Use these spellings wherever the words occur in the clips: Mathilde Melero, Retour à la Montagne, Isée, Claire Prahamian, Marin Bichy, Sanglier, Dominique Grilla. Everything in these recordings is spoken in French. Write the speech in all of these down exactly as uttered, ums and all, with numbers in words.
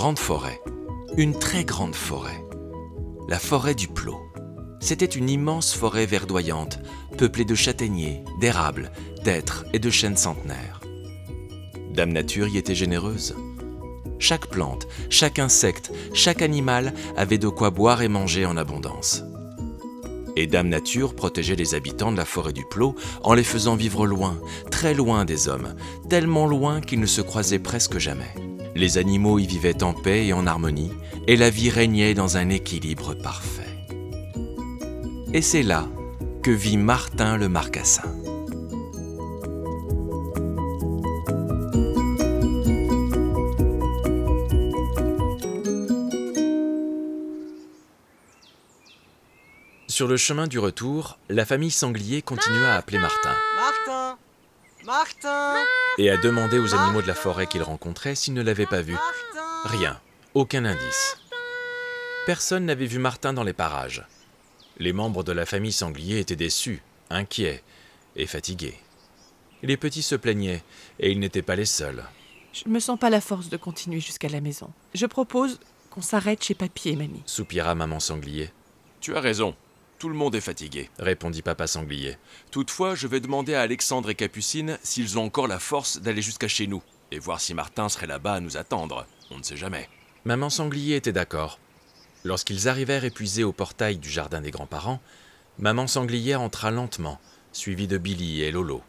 grande forêt, une très grande forêt, la forêt du Plot. C'était une immense forêt verdoyante, peuplée de châtaigniers, d'érables, d'hêtres et de chênes centenaires. Dame Nature y était généreuse. Chaque plante, chaque insecte, chaque animal avait de quoi boire et manger en abondance. Et Dame Nature protégeait les habitants de la forêt du Plot en les faisant vivre loin, très loin des hommes, tellement loin qu'ils ne se croisaient presque jamais. Les animaux y vivaient en paix et en harmonie, et la vie régnait dans un équilibre parfait. Et c'est là que vit Martin le Marcassin. Sur le chemin du retour, la famille Sanglier continua à appeler Martin. Martin, Martin, et à demander aux animaux de la forêt qu'ils rencontraient s'ils ne l'avaient pas vu. Rien, aucun indice. Personne n'avait vu Martin dans les parages. Les membres de la famille Sanglier étaient déçus, inquiets et fatigués. Les petits se plaignaient, et ils n'étaient pas les seuls. Je ne me sens pas la force de continuer jusqu'à la maison. Je propose qu'on s'arrête chez Papy et Mamie. Soupira Maman Sanglier. Tu as raison. Tout le monde est fatigué, répondit Papa Sanglier. Toutefois, je vais demander à Alexandre et Capucine s'ils ont encore la force d'aller jusqu'à chez nous, et voir si Martin serait là-bas à nous attendre. On ne sait jamais. Maman Sanglier était d'accord. Lorsqu'ils arrivèrent épuisés au portail du jardin des grands-parents, Maman Sanglier entra lentement, suivie de Billy et Lolo.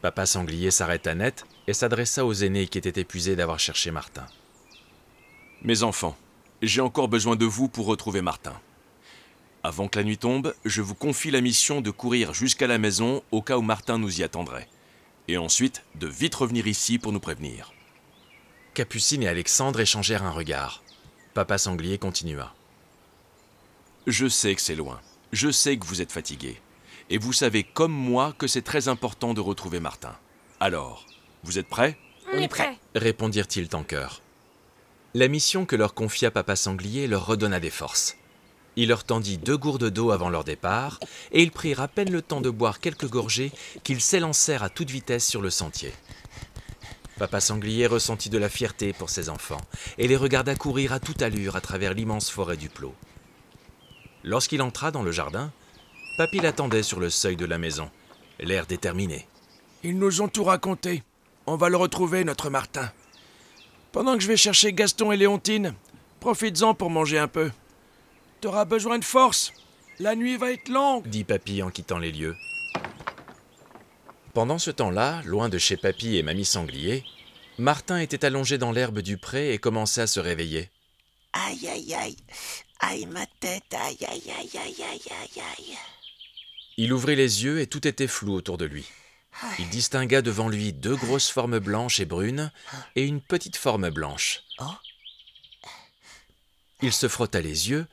Papa Sanglier s'arrêta net et s'adressa aux aînés qui étaient épuisés d'avoir cherché Martin. « Mes enfants, j'ai encore besoin de vous pour retrouver Martin. Avant que la nuit tombe, je vous confie la mission de courir jusqu'à la maison au cas où Martin nous y attendrait, et ensuite de vite revenir ici pour nous prévenir. » Capucine et Alexandre échangèrent un regard. Papa Sanglier continua. « Je sais que c'est loin, je sais que vous êtes fatigués, et vous savez comme moi que c'est très important de retrouver Martin. Alors, vous êtes prêts ? » « On est prêts !» répondirent-ils en chœur. La mission que leur confia Papa Sanglier leur redonna des forces. Il leur tendit deux gourdes d'eau avant leur départ, et ils prirent à peine le temps de boire quelques gorgées qu'ils s'élancèrent à toute vitesse sur le sentier. Papa Sanglier ressentit de la fierté pour ses enfants et les regarda courir à toute allure à travers l'immense forêt du Plot. Lorsqu'il entra dans le jardin, Papy l'attendait sur le seuil de la maison, l'air déterminé. « Ils nous ont tout raconté. On va le retrouver, notre Martin. Pendant que je vais chercher Gaston et Léontine, profites-en pour manger un peu. T'auras besoin de force. La nuit va être longue !» dit Papy en quittant les lieux. Pendant ce temps-là, loin de chez Papy et Mamie Sanglier, Martin était allongé dans l'herbe du pré et commençait à se réveiller. « Aïe, aïe, aïe, aïe, ma tête, aïe, aïe, aïe, aïe, aïe, aïe. » Il ouvrit les yeux et tout était flou autour de lui. Il distingua devant lui deux grosses formes blanches et brunes et une petite forme blanche. Il se frotta les yeux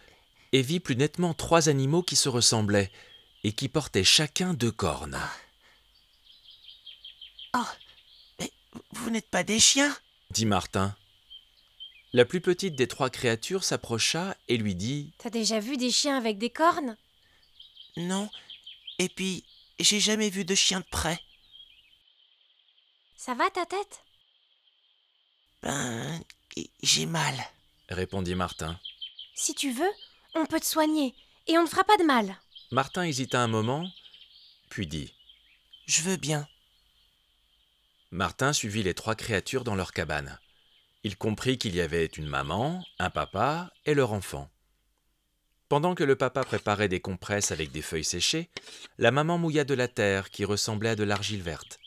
et vit plus nettement trois animaux qui se ressemblaient et qui portaient chacun deux cornes. « Oh, mais vous n'êtes pas des chiens ?» dit Martin. La plus petite des trois créatures s'approcha et lui dit « T'as déjà vu des chiens avec des cornes ?»« Non, et puis j'ai jamais vu de chien de près. »« Ça va ta tête ?»« Ben, j'ai mal, » répondit Martin. « Si tu veux, on peut te soigner et on ne fera pas de mal. » Martin hésita un moment, puis dit « Je veux bien. » Martin suivit les trois créatures dans leur cabane. Il comprit qu'il y avait une maman, un papa et leur enfant. Pendant que le papa préparait des compresses avec des feuilles séchées, la maman mouilla de la terre qui ressemblait à de l'argile verte.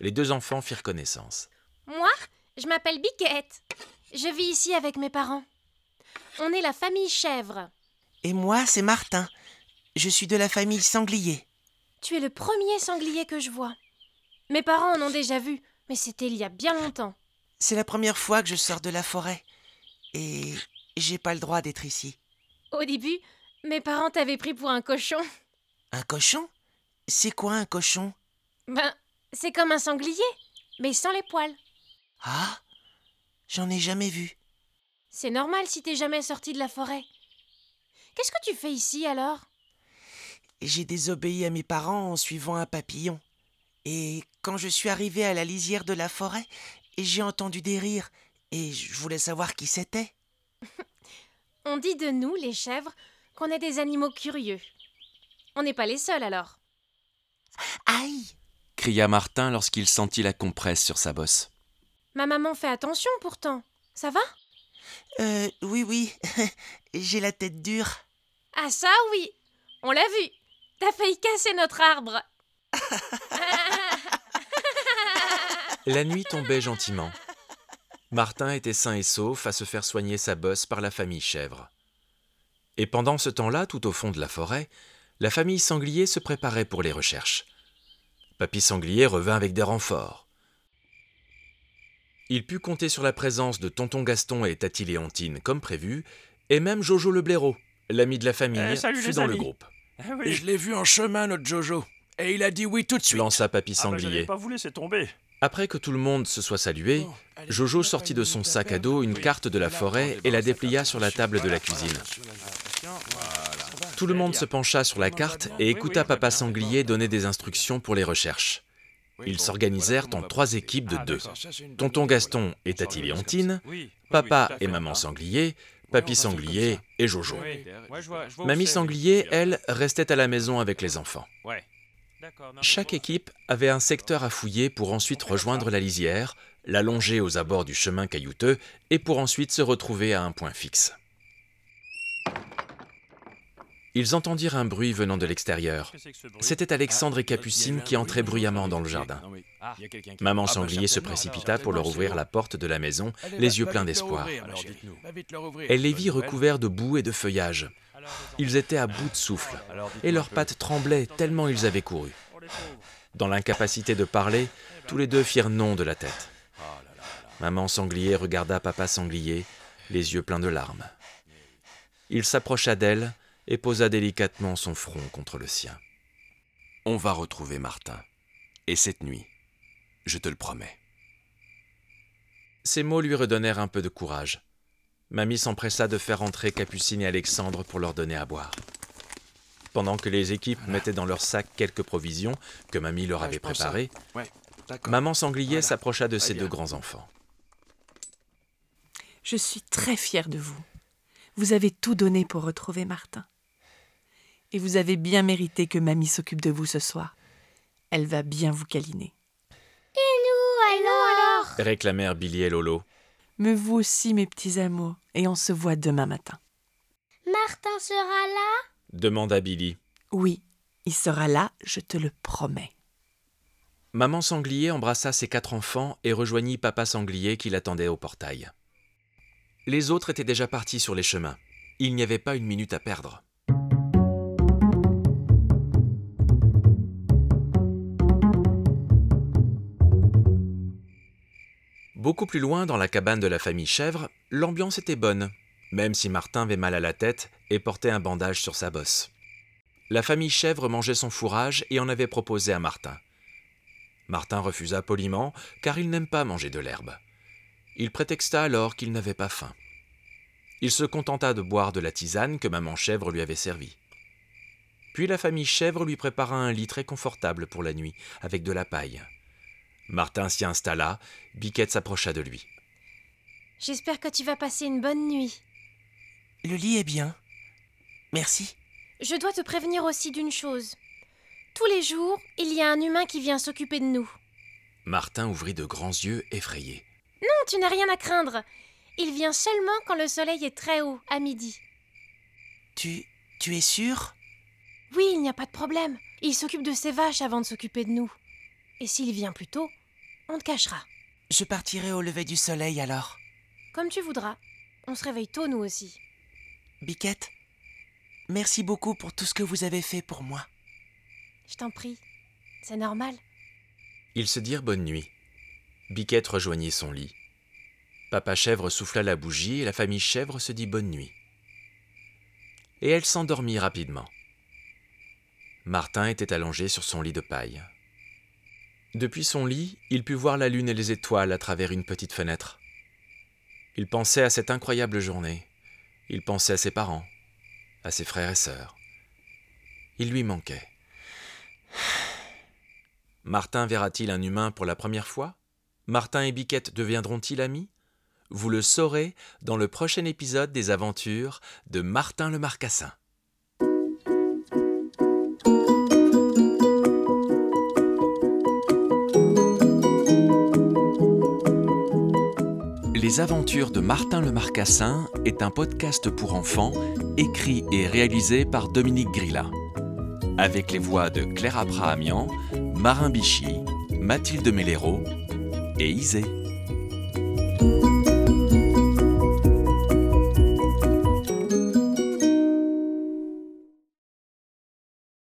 Les deux enfants firent connaissance. « Moi, je m'appelle Biquette. Je vis ici avec mes parents. On est la famille Chèvre. »« Et moi, c'est Martin. Je suis de la famille Sanglier. »« Tu es le premier sanglier que je vois. » Mes parents en ont déjà vu, mais c'était il y a bien longtemps. C'est la première fois que je sors de la forêt, et j'ai pas le droit d'être ici. Au début, mes parents t'avaient pris pour un cochon. Un cochon ? C'est quoi un cochon ? Ben, c'est comme un sanglier, mais sans les poils. Ah, j'en ai jamais vu. C'est normal si t'es jamais sorti de la forêt. Qu'est-ce que tu fais ici alors ? J'ai désobéi à mes parents en suivant un papillon. Et quand je suis arrivée à la lisière de la forêt, j'ai entendu des rires Et je voulais savoir qui c'était. On dit de nous, les chèvres, qu'on est des animaux curieux. On n'est pas les seuls, alors. Aïe ! Cria Martin lorsqu'il sentit la compresse sur sa bosse. Ma maman fait attention, pourtant. Ça va ? Euh, oui, oui. J'ai la tête dure. Ah ça, oui. On l'a vu. T'as failli casser notre arbre. La nuit tombait gentiment. Martin était sain et sauf à se faire soigner sa bosse par la famille chèvre. Et pendant ce temps-là, tout au fond de la forêt, la famille Sanglier se préparait pour les recherches. Papy Sanglier revint avec des renforts. Il put compter sur la présence de Tonton Gaston et Tati Léontine comme prévu, et même Jojo le blaireau, l'ami de la famille, euh, salut, fut dans amis. Le groupe. Ah oui. Et je l'ai vu en chemin, notre Jojo. Et il a dit oui tout de suite. Lança Papy Sanglier. Ah bah, j'avais pas voulu, c'est tombé. Après que tout le monde se soit salué, bon, allez, Jojo sortit de son sac à dos une oui. carte de la forêt et la déplia sur la table de la cuisine. Tout le monde se pencha sur la carte et écouta Papa Sanglier donner des instructions pour les recherches. Ils s'organisèrent en trois équipes de deux. Tonton Gaston et Tati Léontine, Papa et Maman Sanglier, Papy Sanglier et Jojo. Mamie Sanglier, elle, restait à la maison avec les enfants. Chaque équipe avait un secteur à fouiller pour ensuite rejoindre la lisière, la longer aux abords du chemin caillouteux et pour ensuite se retrouver à un point fixe. Ils entendirent un bruit venant de l'extérieur. C'était Alexandre et Capucine qui entraient bruyamment dans le jardin. Maman Sanglier se précipita pour leur ouvrir la porte de la maison, les yeux pleins d'espoir. Elle les vit recouverts de boue et de feuillage. Ils étaient à bout de souffle, et leurs pattes tremblaient tellement ils avaient couru. Dans l'incapacité de parler, tous les deux firent non de la tête. Maman Sanglier regarda Papa Sanglier, les yeux pleins de larmes. Il s'approcha d'elle, et posa délicatement son front contre le sien. « On va retrouver Martin. Et cette nuit, je te le promets. » Ces mots lui redonnèrent un peu de courage. Mamie s'empressa de faire entrer Capucine et Alexandre pour leur donner à boire. Pendant que les équipes voilà. mettaient dans leur sac quelques provisions que Mamie leur avait ouais, préparées, à... ouais, Maman Sanglier voilà. s'approcha de ah, ses bien. deux grands-enfants. « Je suis très fière de vous. Vous avez tout donné pour retrouver Martin. » Et vous avez bien mérité que Mamie s'occupe de vous ce soir. Elle va bien vous câliner. « Et nous, alors ?» réclamèrent Billy et Lolo. « Mais vous aussi, mes petits amours, et on se voit demain matin. »« Martin sera là ?» demanda Billy. « Oui, il sera là, je te le promets. » Maman Sanglier embrassa ses quatre enfants et rejoignit Papa Sanglier qui l'attendait au portail. Les autres étaient déjà partis sur les chemins. Il n'y avait pas une minute à perdre. Beaucoup plus loin, dans la cabane de la famille Chèvre, l'ambiance était bonne, même si Martin avait mal à la tête et portait un bandage sur sa bosse. La famille Chèvre mangeait son fourrage et en avait proposé à Martin. Martin refusa poliment, car il n'aime pas manger de l'herbe. Il prétexta alors qu'il n'avait pas faim. Il se contenta de boire de la tisane que Maman Chèvre lui avait servie. Puis la famille Chèvre lui prépara un lit très confortable pour la nuit, avec de la paille. Martin s'y installa, Biquette s'approcha de lui. « J'espère que tu vas passer une bonne nuit. »« Le lit est bien. Merci. »« Je dois te prévenir aussi d'une chose. Tous les jours, il y a un humain qui vient s'occuper de nous. » Martin ouvrit de grands yeux effrayés. « Non, tu n'as rien à craindre. Il vient seulement quand le soleil est très haut, à midi. »« Tu... tu es sûre ? » ?»« Oui, il n'y a pas de problème. Il s'occupe de ses vaches avant de s'occuper de nous. Et s'il vient plus tôt, on te cachera. »« Je partirai au lever du soleil alors. »« Comme tu voudras. On se réveille tôt, nous aussi. » »« Biquette, merci beaucoup pour tout ce que vous avez fait pour moi. »« Je t'en prie. C'est normal. » Ils se dirent bonne nuit. Biquette rejoignit son lit. Papa Chèvre souffla la bougie et la famille Chèvre se dit bonne nuit. Et elle s'endormit rapidement. Martin était allongé sur son lit de paille. Depuis son lit, il put voir la lune et les étoiles à travers une petite fenêtre. Il pensait à cette incroyable journée. Il pensait à ses parents, à ses frères et sœurs. Il lui manquait. Martin verra-t-il un humain pour la première fois ? Martin et Biquette deviendront-ils amis ? Vous le saurez dans le prochain épisode des aventures de Martin le Marcassin. Les aventures de Martin le Marcassin est un podcast pour enfants écrit et réalisé par Dominique Grilla. Avec les voix de Claire Prahamian, Marin Bichy, Mathilde Melero et Isée.